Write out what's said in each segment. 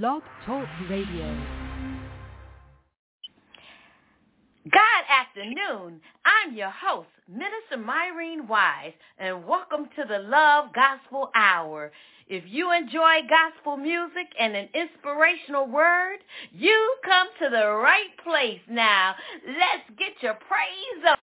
Blog Talk Radio. God afternoon. I'm your host, Minister Myrene Wise, and welcome to the Love Gospel Hour. If you enjoy gospel music and an inspirational word, you come to the right place now. Let's get your praise up.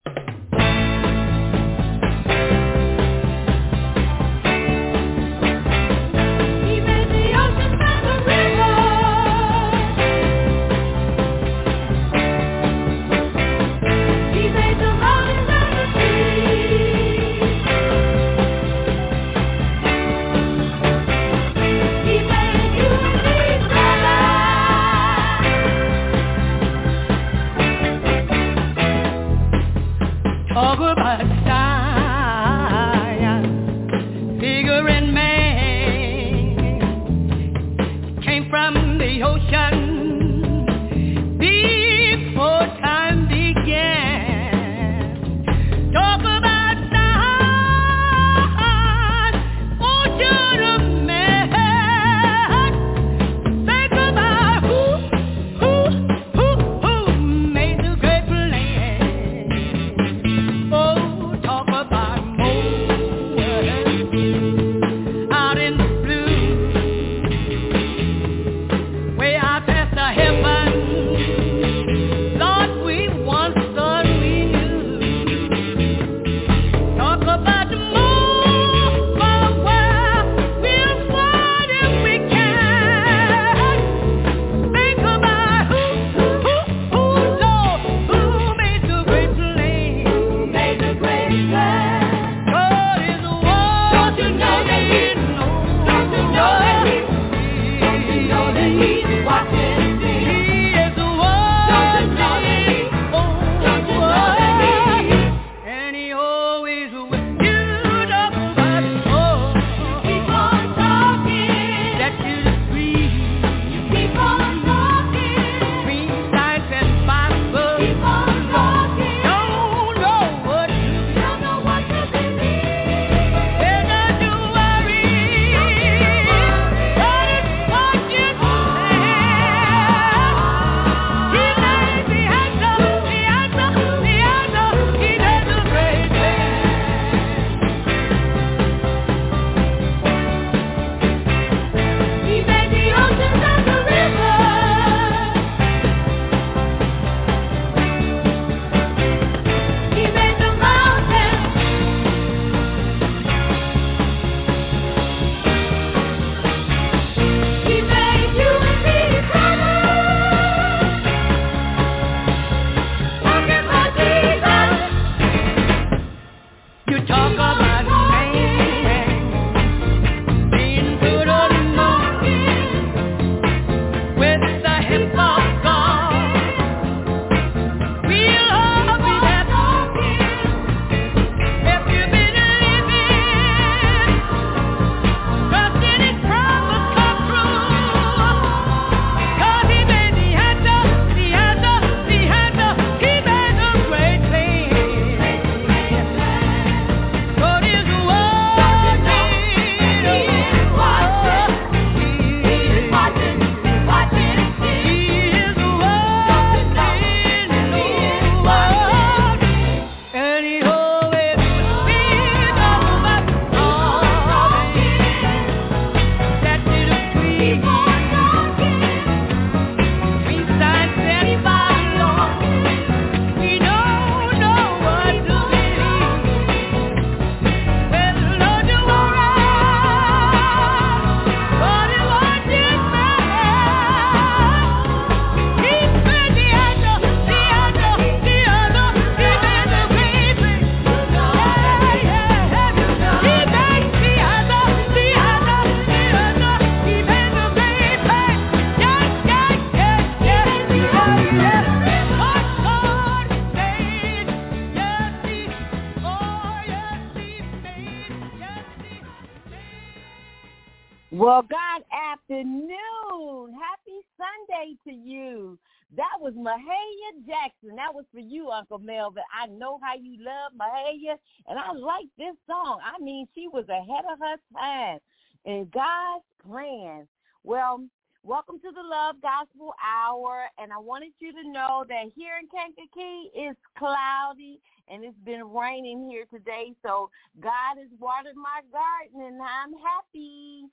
Well, God afternoon. Happy Sunday to you. That was Mahalia Jackson. That was for you, Uncle Melvin. I know how you love Mahalia, and I like this song. I mean, she was ahead of her time in God's plan. Well, Welcome to the Love Gospel Hour, and I wanted you to know that here in Kankakee, it's cloudy, and it's been raining here today, so God has watered my garden, and I'm happy.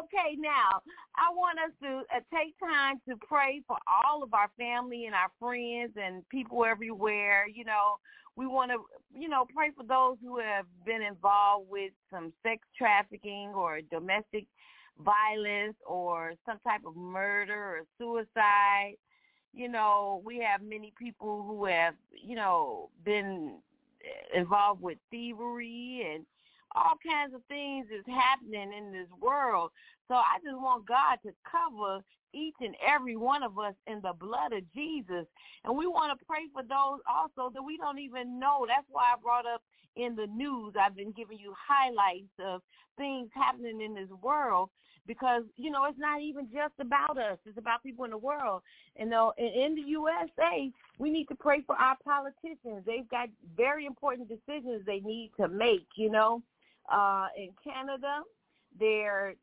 Okay, now, I want us to take time to pray for all of our family and our friends and people everywhere. You know, we want to, you know, pray for those who have been involved with some sex trafficking or domestic violence or some type of murder or suicide. You know, we have many people who have, you know, been involved with thievery, and all kinds of things is happening in this world. So I just want God to cover each and every one of us in the blood of Jesus. And we want to pray for those also that we don't even know. That's why I brought up in the news, I've been giving you highlights of things happening in this world because, you know, it's not even just about us. It's about people in the world. You know, and in the USA, we need to pray for our politicians. They've got very important decisions they need to make, you know. In Canada, they're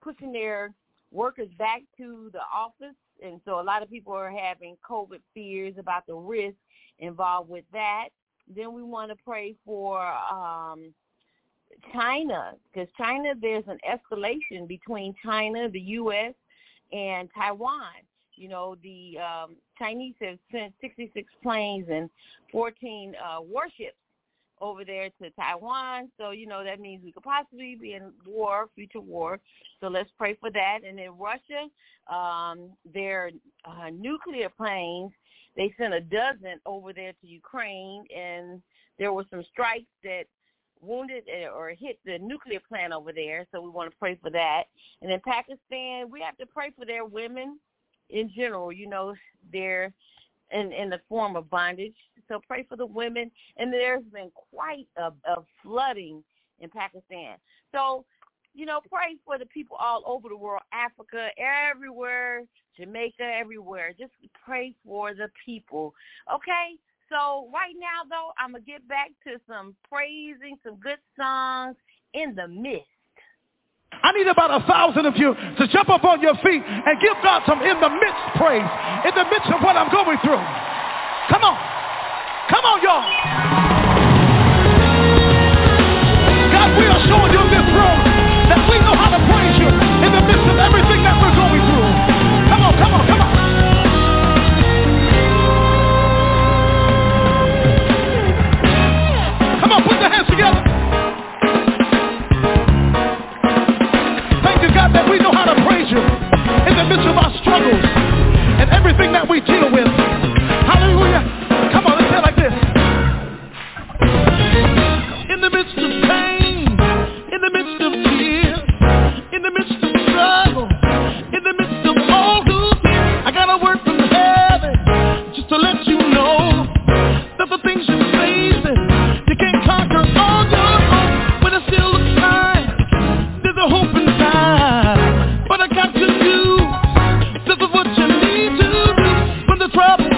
pushing their workers back to the office, and so a lot of people are having COVID fears about the risk involved with that. Then we want to pray for China, because China, there's an escalation between China, the U.S., and Taiwan. You know, the Chinese have sent 66 planes and 14 warships over there to Taiwan. So, you know, that means we could possibly be in war, future war. So let's pray for that. And then Russia, their nuclear planes, they sent a dozen over there to Ukraine, and there were some strikes that wounded or hit the nuclear plant over there. So we want to pray for that. And in Pakistan, we have to pray for their women in general. You know, they're in the form of bondage. So pray for the women. And there's been quite a flooding in Pakistan. So, you know, pray for the people all over the world, Africa, everywhere, Jamaica, everywhere. Just pray for the people, okay? So right now, though, I'm going to get back to some praising, some good songs in the midst. I need about 1,000 of you to jump up on your feet and give God some in the midst praise, in the midst of what I'm going through. Come on. Come on, y'all. God, we are showing you this room that we know how to praise you in the midst of everything that we're going through. Come on, come on, come on. Come on, put your hands together. God, that we know how to praise you in the midst of our struggles and everything that we deal with. Hallelujah. Come on, let's say it like this. In the midst of pain, in the midst of tears, in the midst of struggle, in the midst of all good, I got a word from heaven just to let you know that the things you're facing, you can't conquer all your own, but it still looks fine. There's a hope in what I got to do, this is what you need to do when the trouble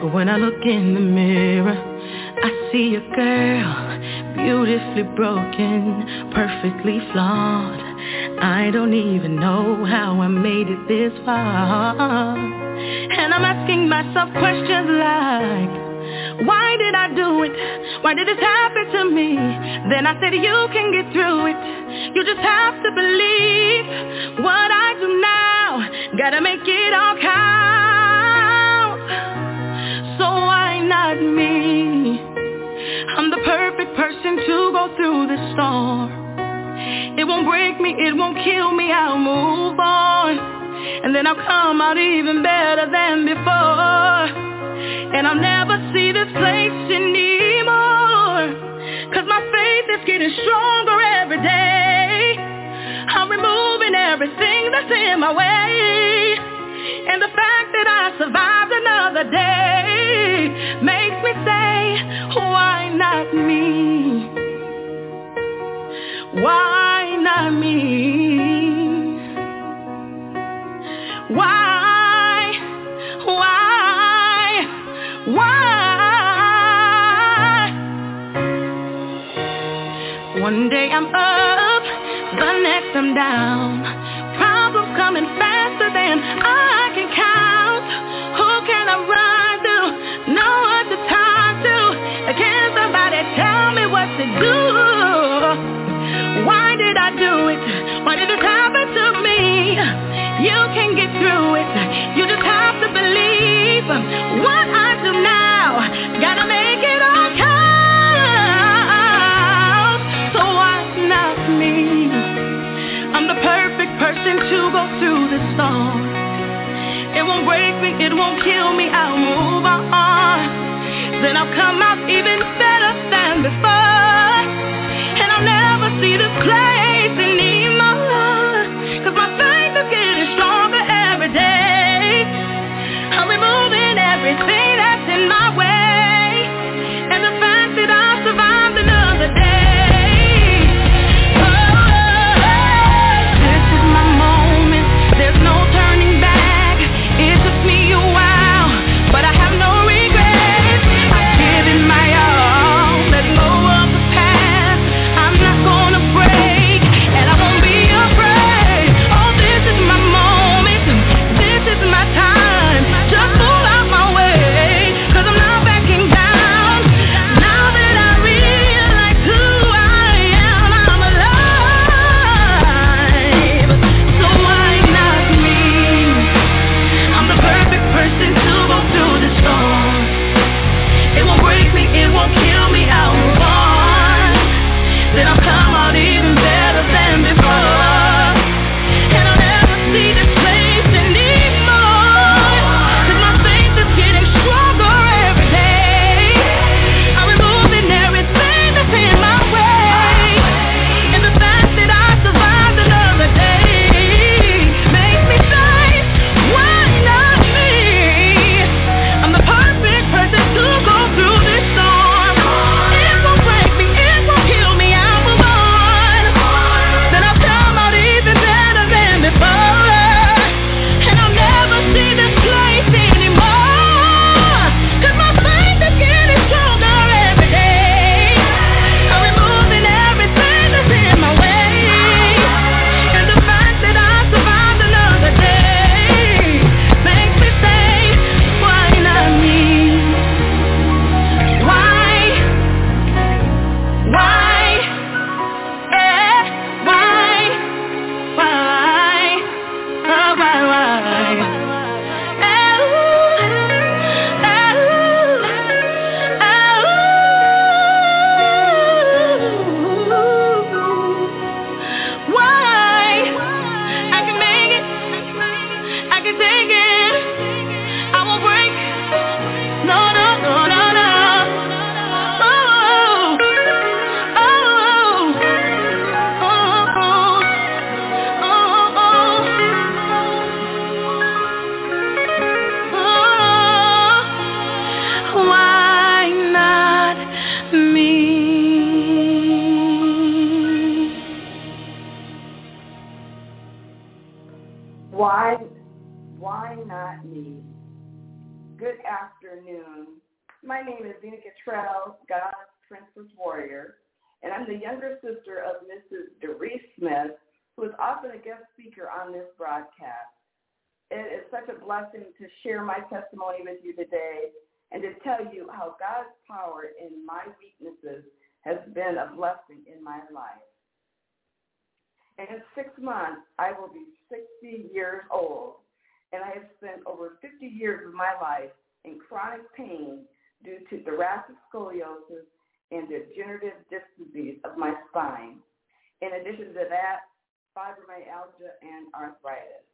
But when I look in the mirror, I see a girl, beautifully broken, perfectly flawed. I don't even know how I made it this far. And I'm asking myself questions like, why did I do it? Why did this happen to me? Then I said, you can get through it. You just have to believe. What I do now, gotta make it all count. So why not me? I'm the perfect person to go through this storm. It won't break me, it won't kill me, I'll move on. And then I'll come out even better than before. And I'll never see this place anymore, 'cause my faith is getting stronger every day. I'm removing everything that's in my way. And the fact that I survived another day makes me say, why not me? Why not me? Why? One day I'm up, the next I'm down. Problems coming faster than I can count. Who can I run to? No one to talk to. Can somebody tell me what to do? Why did I do it? Why did this happen to me? You can get through it. You just have to believe. What I do now, gotta make it all count. So why not me? I'm the perfect person to go through this storm. It won't break me, it won't kill me, I'll move on. Then I'll come out even better than before. And I'll never see this place anymore, 'cause my faith is getting stronger every day. I'm removing everything that's in my way. And the fact that I survived another day. Oh, this is my moment, there's no turning back. It took me a while, but I have no regrets. I've given my all, let go of the past. Time, just pull out my way, 'cause I'm not Good afternoon. My name is Zena Cottrell, God's Princess Warrior, and I'm the younger sister of Mrs. Doree Smith, who is often a guest speaker on this broadcast. It is such a blessing to share my testimony with you today and to tell you how God's power in my weaknesses has been a blessing in my life. And in 6 months, I will be 60 years old, and I have spent over 50 years of my life in chronic pain due to thoracic scoliosis and degenerative disc disease of my spine. In addition to that, fibromyalgia and arthritis.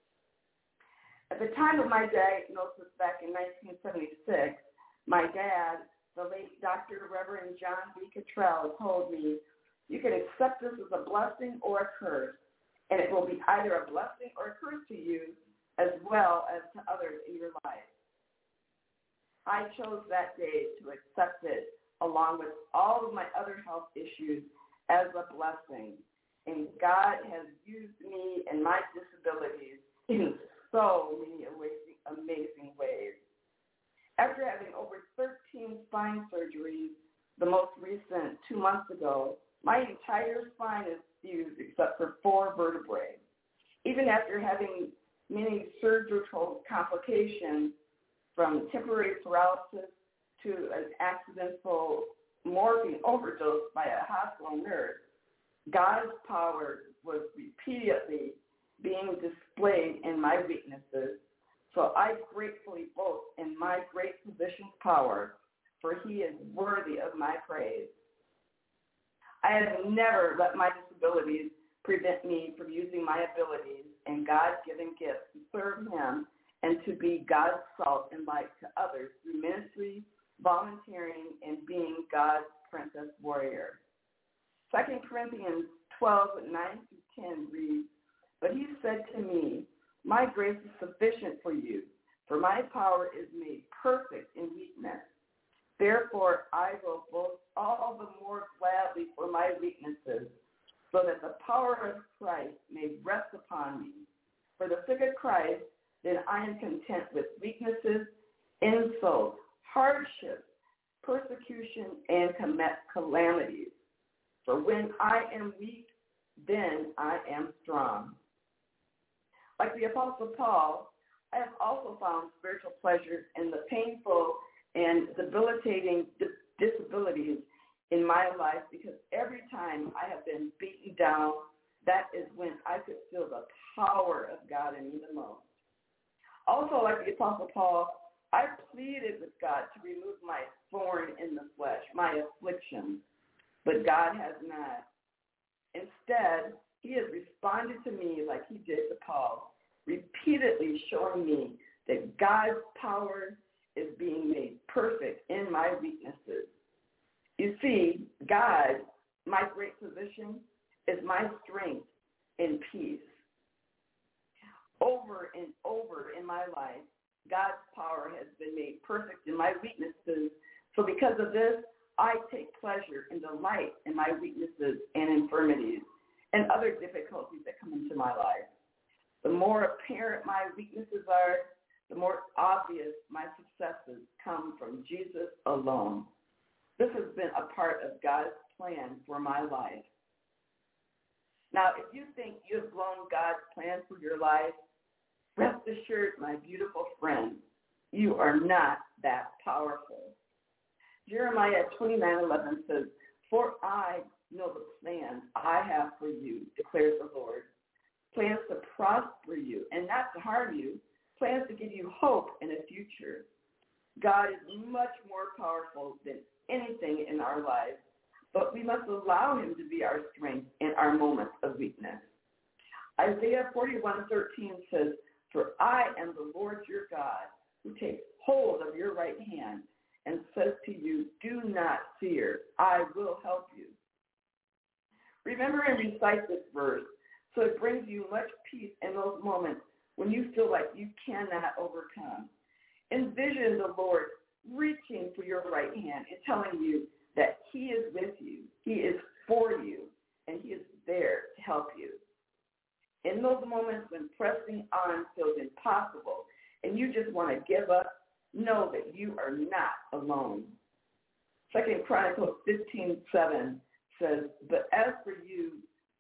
At the time of my diagnosis back in 1976, my dad, the late Dr. Reverend John B. Cottrell, told me, "You can accept this as a blessing or a curse, and it will be either a blessing or a curse to you as well as to others in your life." I chose that day to accept it, along with all of my other health issues, as a blessing. And God has used me and my disabilities in so many amazing ways. After having over 13 spine surgeries, the most recent 2 months ago, my entire spine is fused except for 4 vertebrae. Even after having many surgical complications, from temporary paralysis to an accidental morphine overdose by a hospital nurse, God's power was repeatedly being displayed in my weaknesses. So I gratefully boast in my great physician's power, for he is worthy of my praise. I have never let my disabilities prevent me from using my abilities and God-given gifts to serve him and to be God's salt and light to others through ministry, volunteering, and being God's Princess Warrior. 2 Corinthians 12:9-10 reads, "But he said to me, 'My grace is sufficient for you, for my power is made perfect in weakness. Therefore I will boast all the more gladly for my weaknesses, so that the power of Christ may rest upon me. For the sake of Christ, then I am content with weaknesses, insults, hardships, persecution, and calamities. For when I am weak, then I am strong.'" Like the Apostle Paul, I have also found spiritual pleasure in the painful and debilitating disabilities in my life, because every time I have been beaten down, that is when I could feel the power of God in me the most. Also, like the Apostle Paul, I pleaded with God to remove my thorn in the flesh, my affliction, but God has not. Instead, he has responded to me like he did to Paul, repeatedly showing me that God's power is being made perfect in my weaknesses. You see, God, my great physician, is my strength and peace. Over and over in my life, God's power has been made perfect in my weaknesses. So because of this, I take pleasure and delight in my weaknesses and infirmities and other difficulties that come into my life. The more apparent my weaknesses are, the more obvious my successes come from Jesus alone. This has been a part of God's plan for my life. Now, if you think you have blown God's plan for your life, rest assured, my beautiful friend, you are not that powerful. Jeremiah 29:11 says, "For I know the plans I have for you, declares the Lord, plans to prosper you and not to harm you, plans to give you hope and a future." God is much more powerful than anything in our lives, but we must allow him to be our strength in our moments of weakness. Isaiah 41:13 says, "For I am the Lord your God, who takes hold of your right hand and says to you, 'Do not fear, I will help you.'" Remember and recite this verse so it brings you much peace in those moments when you feel like you cannot overcome. Envision the Lord reaching for your right hand and telling you that he is with you, he is for you, and he is there to help you. In those moments when pressing on feels impossible and you just want to give up, know that you are not alone. Second Chronicles 15:7 says, but as for you,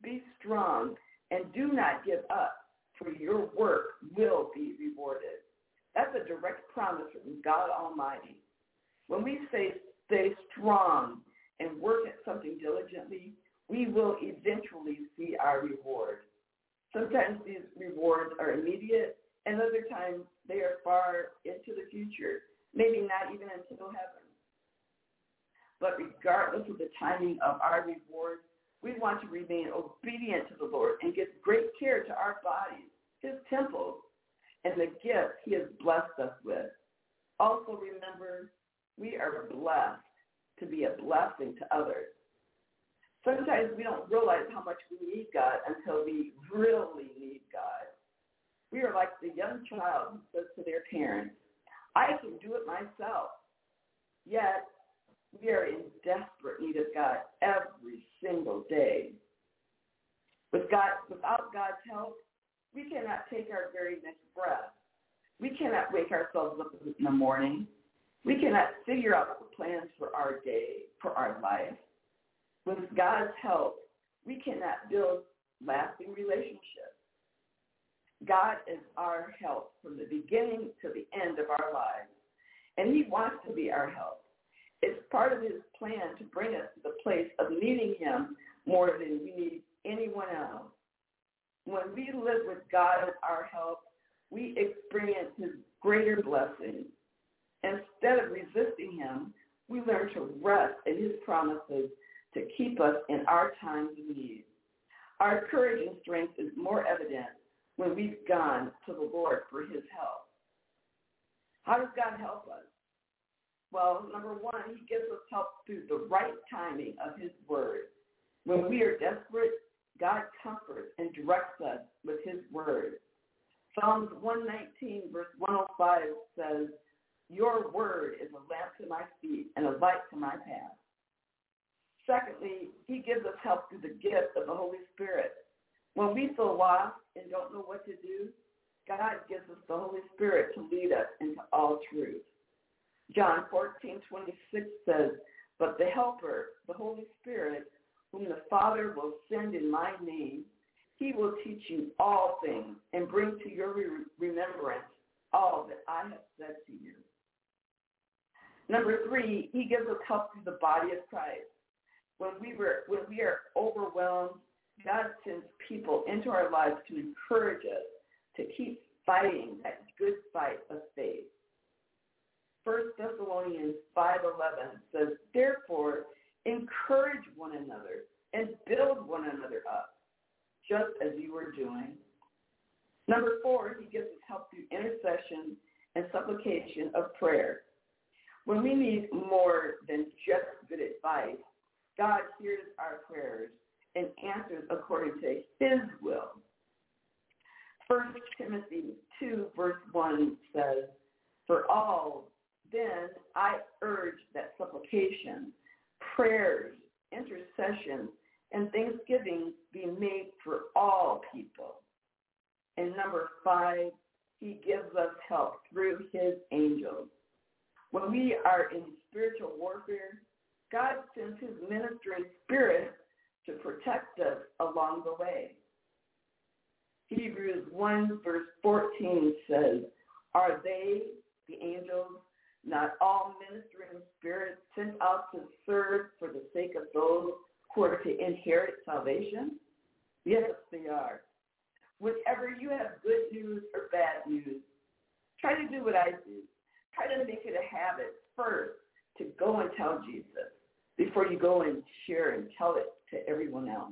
be strong and do not give up, for your work will be rewarded. That's a direct promise from God Almighty. When we say stay strong and work at something diligently, we will eventually see our reward. Sometimes these rewards are immediate, and other times they are far into the future, maybe not even until heaven. But regardless of the timing of our reward, we want to remain obedient to the Lord and give great care to our bodies, his temples, and the gifts he has blessed us with. Also remember, we are blessed to be a blessing to others. Sometimes we don't realize how much we need God until we really need God. We are like the young child who says to their parents, I can do it myself. Yet, we are in desperate need of God every single day. Without God's help, we cannot take our very next breath. We cannot wake ourselves up in the morning. We cannot figure out the plans for our day, for our life. With God's help, we cannot build lasting relationships. God is our help from the beginning to the end of our lives, and he wants to be our help. It's part of his plan to bring us to the place of needing him more than we need anyone else. When we live with God as our help, we experience his greater blessing. Instead of resisting him, we learn to rest in his promises to keep us in our times of need. Our courage and strength is more evident when we've gone to the Lord for his help. How does God help us? Well, number one, he gives us help through the right timing of his word. When we are desperate, God comforts and directs us with his word. Psalms 119, verse 105 says, your word is a lamp to my feet and a light to my path. Secondly, he gives us help through the gift of the Holy Spirit. When we feel lost and don't know what to do, God gives us the Holy Spirit to lead us into all truth. John 14:26 says, but the Helper, the Holy Spirit, whom the Father will send in my name, he will teach you all things and bring to your remembrance all that I have said to you. Number three, he gives us help through the body of Christ. When we are overwhelmed, God sends people into our lives to encourage us to keep fighting that good fight of faith. First Thessalonians 5:11 says, therefore, encourage one another and build one another up, just as you are doing. Number four, he gives us help through intercession and supplication of prayer. When we need more than just good advice, God hears our prayers and answers according to his will. First Timothy 2, verse 1 says, for all, then I urge that supplication, prayers, intercession, and thanksgiving be made for all people. And number five, he gives us help through his angels. When we are in spiritual warfare, God sends his ministering spirit to protect us along the way. Hebrews 1 verse 14 says, are they, the angels, not all ministering spirits sent out to serve for the sake of those who are to inherit salvation? Yes, they are. Whenever you have good news or bad news, try to do what I do. Try to make it a habit first to go and tell Jesus before you go and share and tell it to everyone else.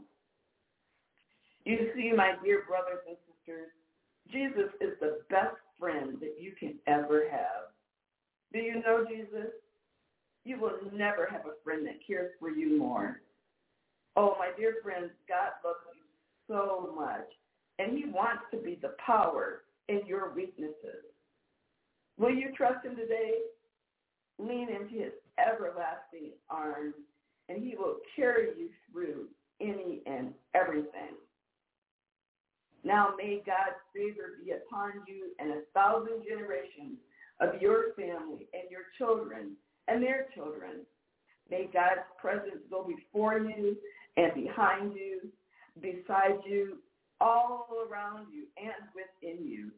You see, my dear brothers and sisters, Jesus is the best friend that you can ever have. Do you know Jesus? You will never have a friend that cares for you more. Oh, my dear friends, God loves you so much, and he wants to be the power in your weaknesses. Will you trust him today? Lean into his everlasting arms, and he will carry you through any and everything. Now may God's favor be upon you and 1,000 generations of your family and your children and their children. May God's presence go before you and behind you, beside you, all around you, and within you.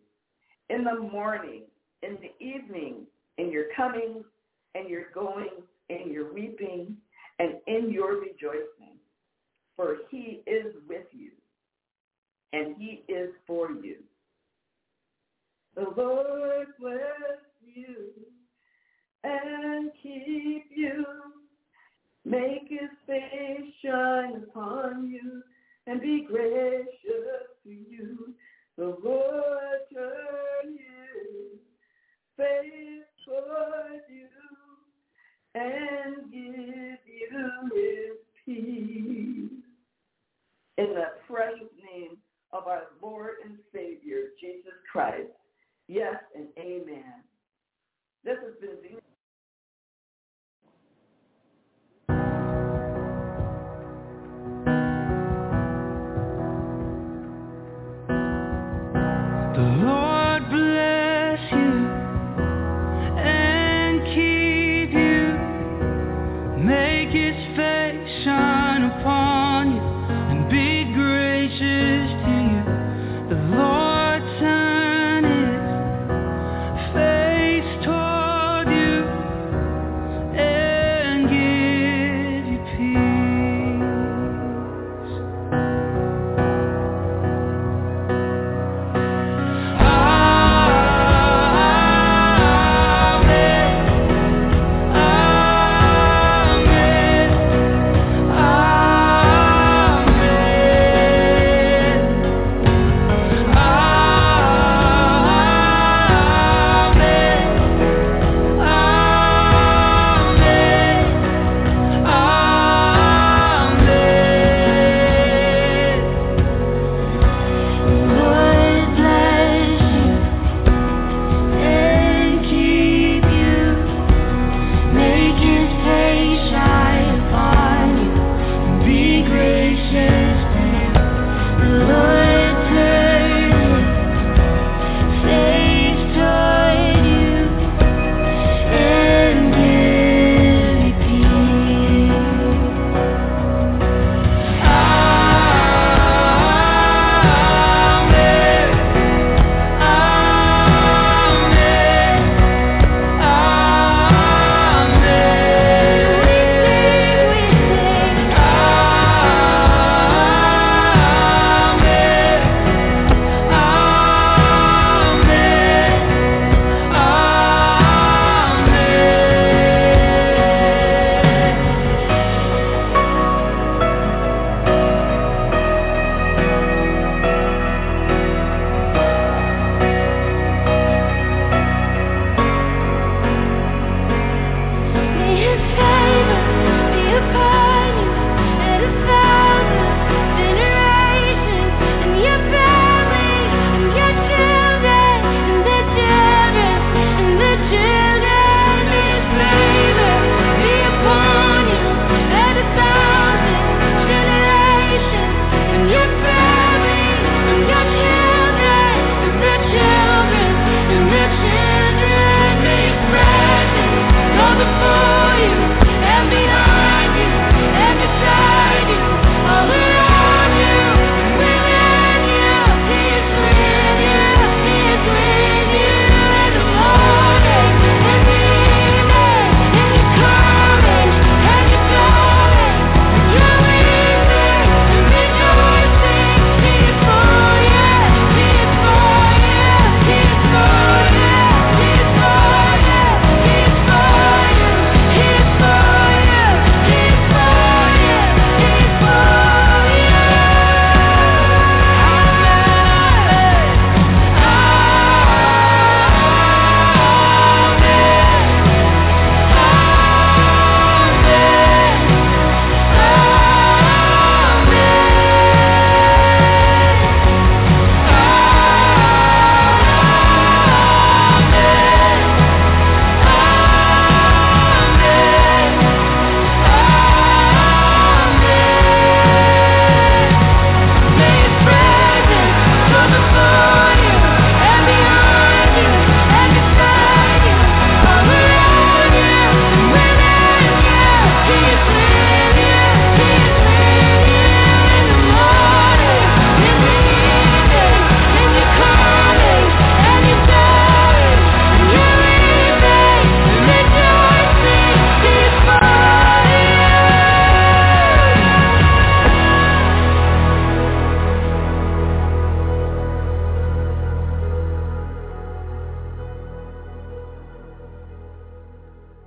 In the morning, in the evening, in your comings and your goings, in your weeping and in your rejoicing. For he is with you, and he is for you. The Lord bless you and keep you. Make his face shine upon you and be gracious to you. The Lord turn his face toward you and give you his peace. In the precious name of our Lord and Savior, Jesus Christ. Yes and amen. This has been the Lord bless you and keep you. Make his face shine upon you and be gracious to you. The Lord turn his face toward you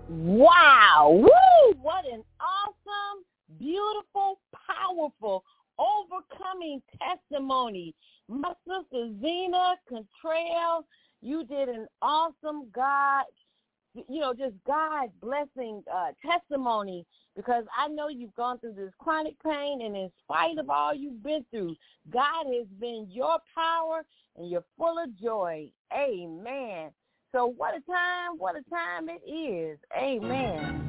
Wow. Woo! What an awesome, beautiful, powerful, overcoming testimony. My sister Zena Cottrell, you did an awesome God-blessing testimony, because I know you've gone through this chronic pain, and in spite of all you've been through, God has been your power, and you're full of joy. Amen. So what a time it is. Amen.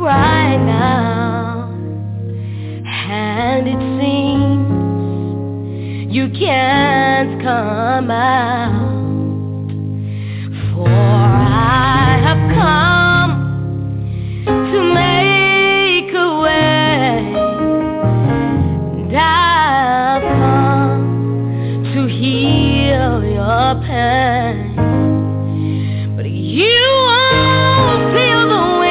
right now, and it seems you can't come out, for I have come to make a way, and I've come to heal your pain, but you won't feel the way.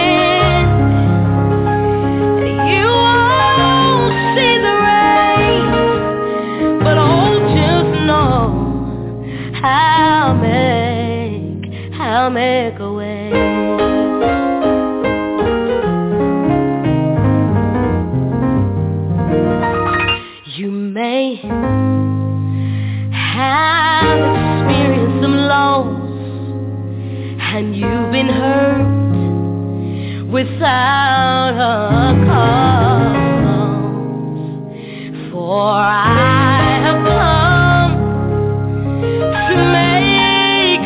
I'll make a way. You may have experienced some loss, and you've been hurt without a cause, for I have come to make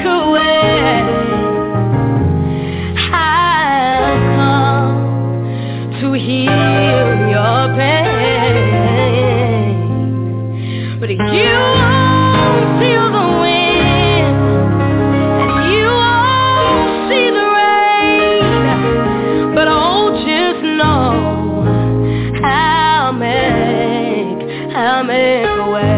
a way. Heal your pain, but you won't feel the wind, and you won't see the rain, but oh, just know I'll make a way.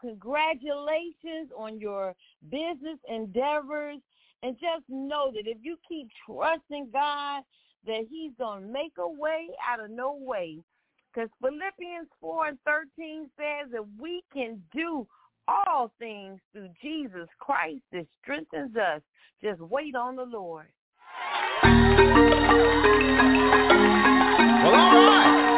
Congratulations on your business endeavors, and just know that if you keep trusting God, that he's going to make a way out of no way, because Philippians 4:13 says that we can do all things through Jesus Christ that strengthens us. Just wait on the Lord. Well, all right.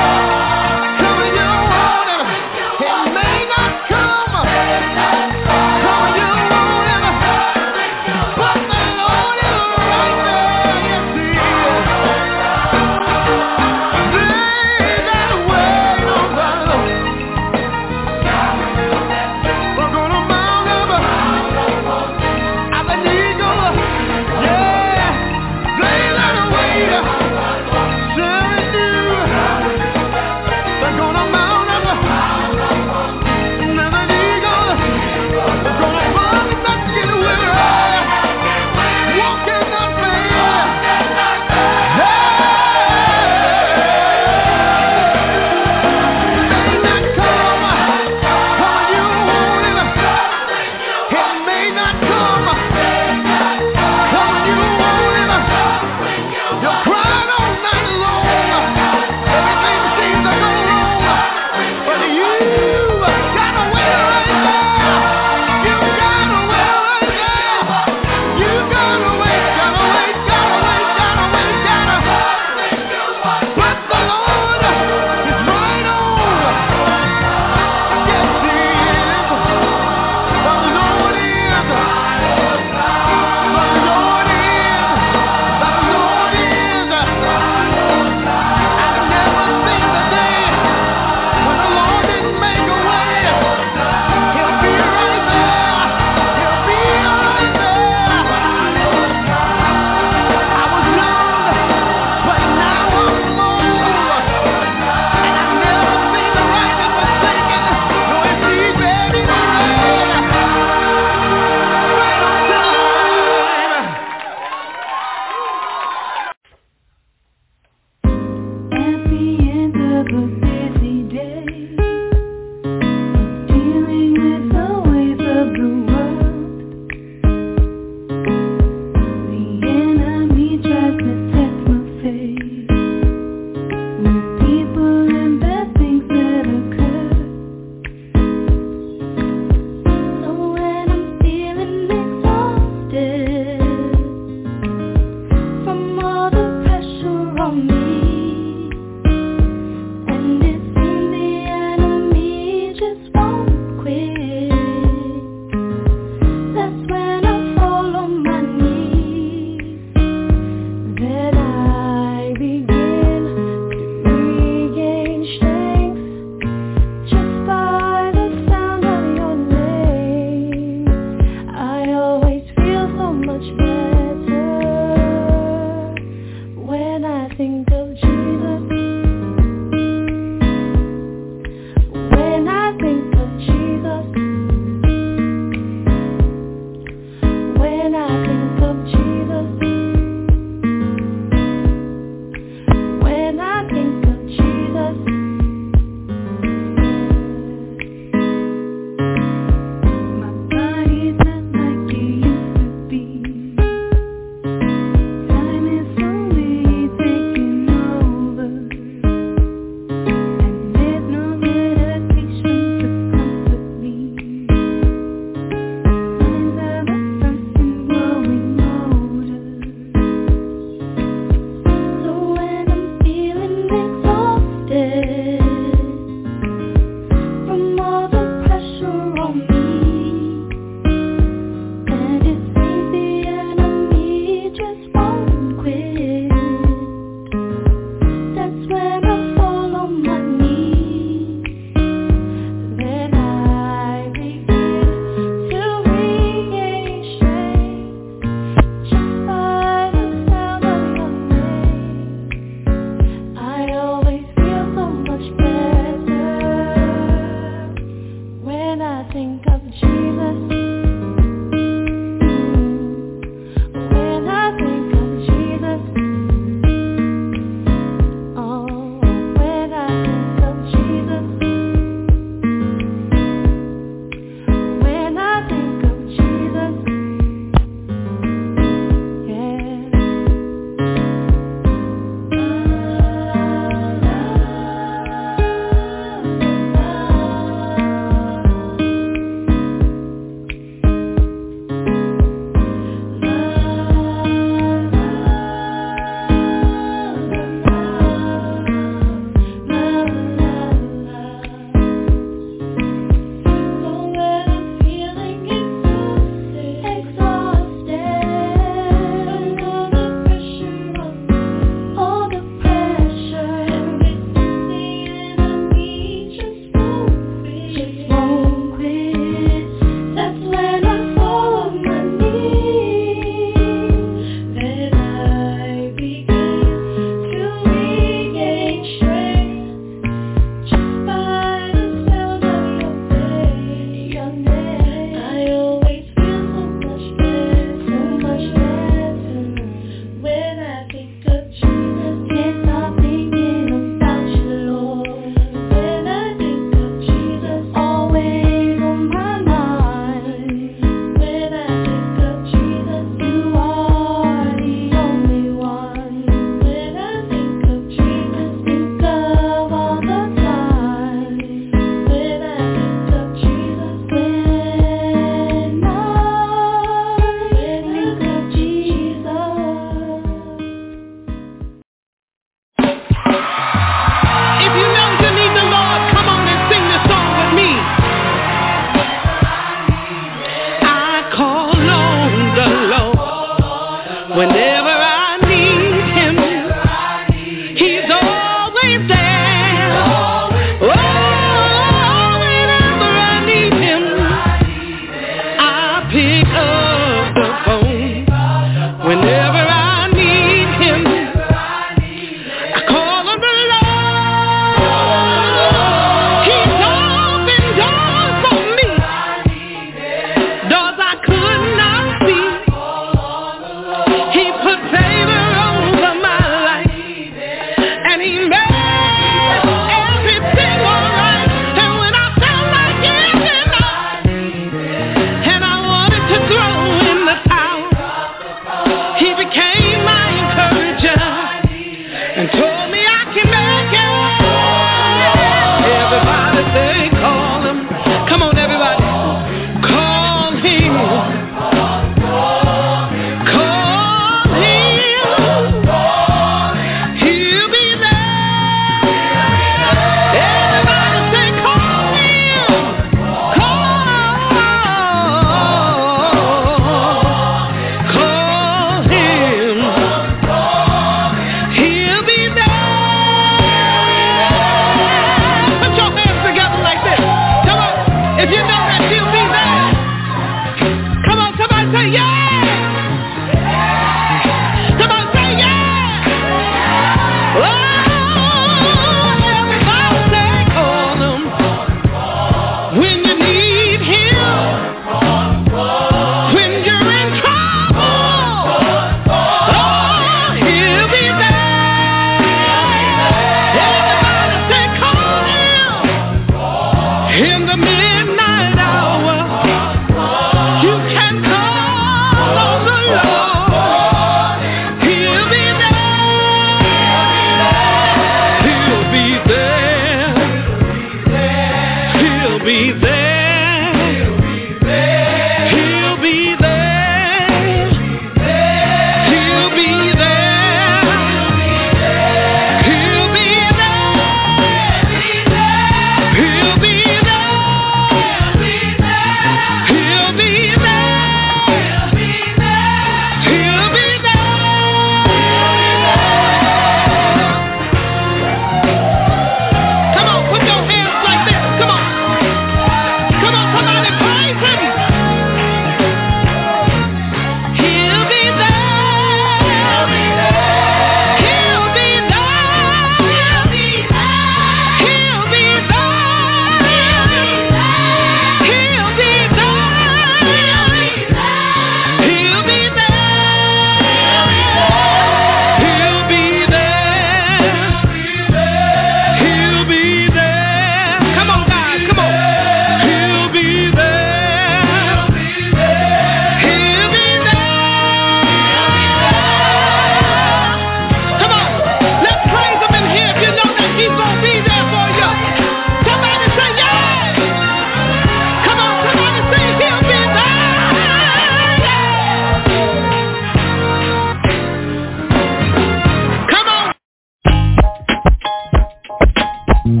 Good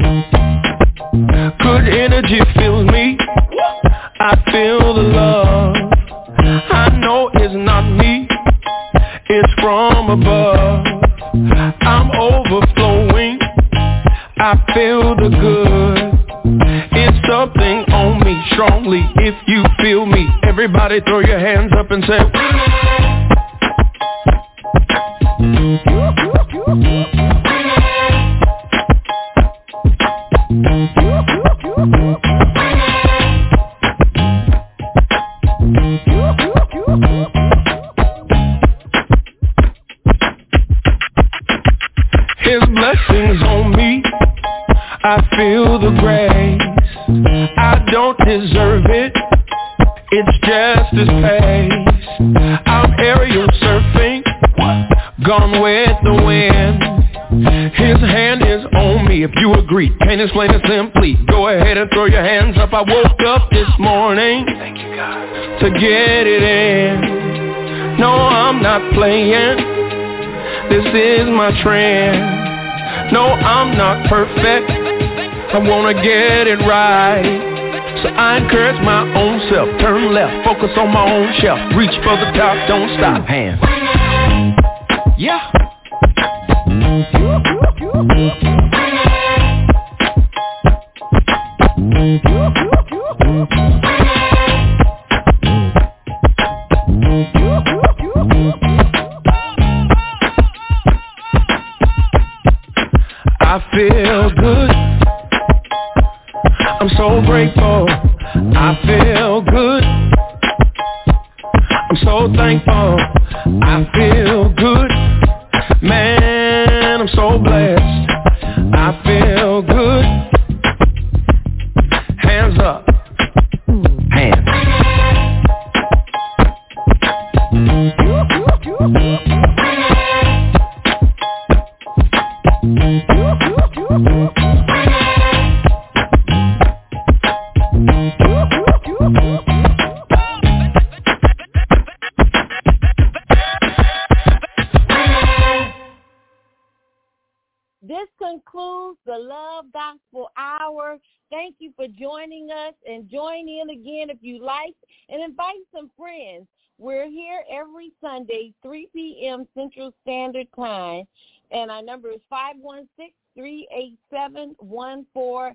energy fills me. I feel the love. I know it's not me. It's from above. I'm overflowing. I feel the good. It's something on me strongly. If you feel me, everybody throw your hands up and say, His blessings on me, I feel the grace. I don't deserve it, it's just His pace. I'm aerial surfing, gone with the wind. His hand is on me, if you agree, can't explain it simply. Go ahead and throw your hands up. I woke up this morning, thank you God, to get it in. No, I'm not playing, this is my trend. No, I'm not perfect, I wanna get it right. So I encourage my own self, turn left, focus on my own shelf, reach for the top, don't stop. Hands. Yeah. I feel good. I'm so grateful. I feel good. I'm so thankful. I feel good. Man, I'm so blessed. I feel good. Hands up. Hands. This concludes the Love Gospel Hour. Thank you for joining us, and join in again if you like, and invite some friends. We're here every Sunday, 3 p.m. Central Standard Time, and our number is 516-387-1471.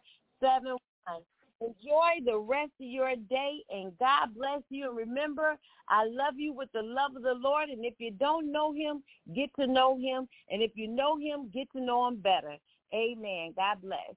Enjoy the rest of your day, and God bless you. And remember, I love you with the love of the Lord. And if you don't know Him, get to know Him. And if you know Him, get to know Him better. Amen. God bless.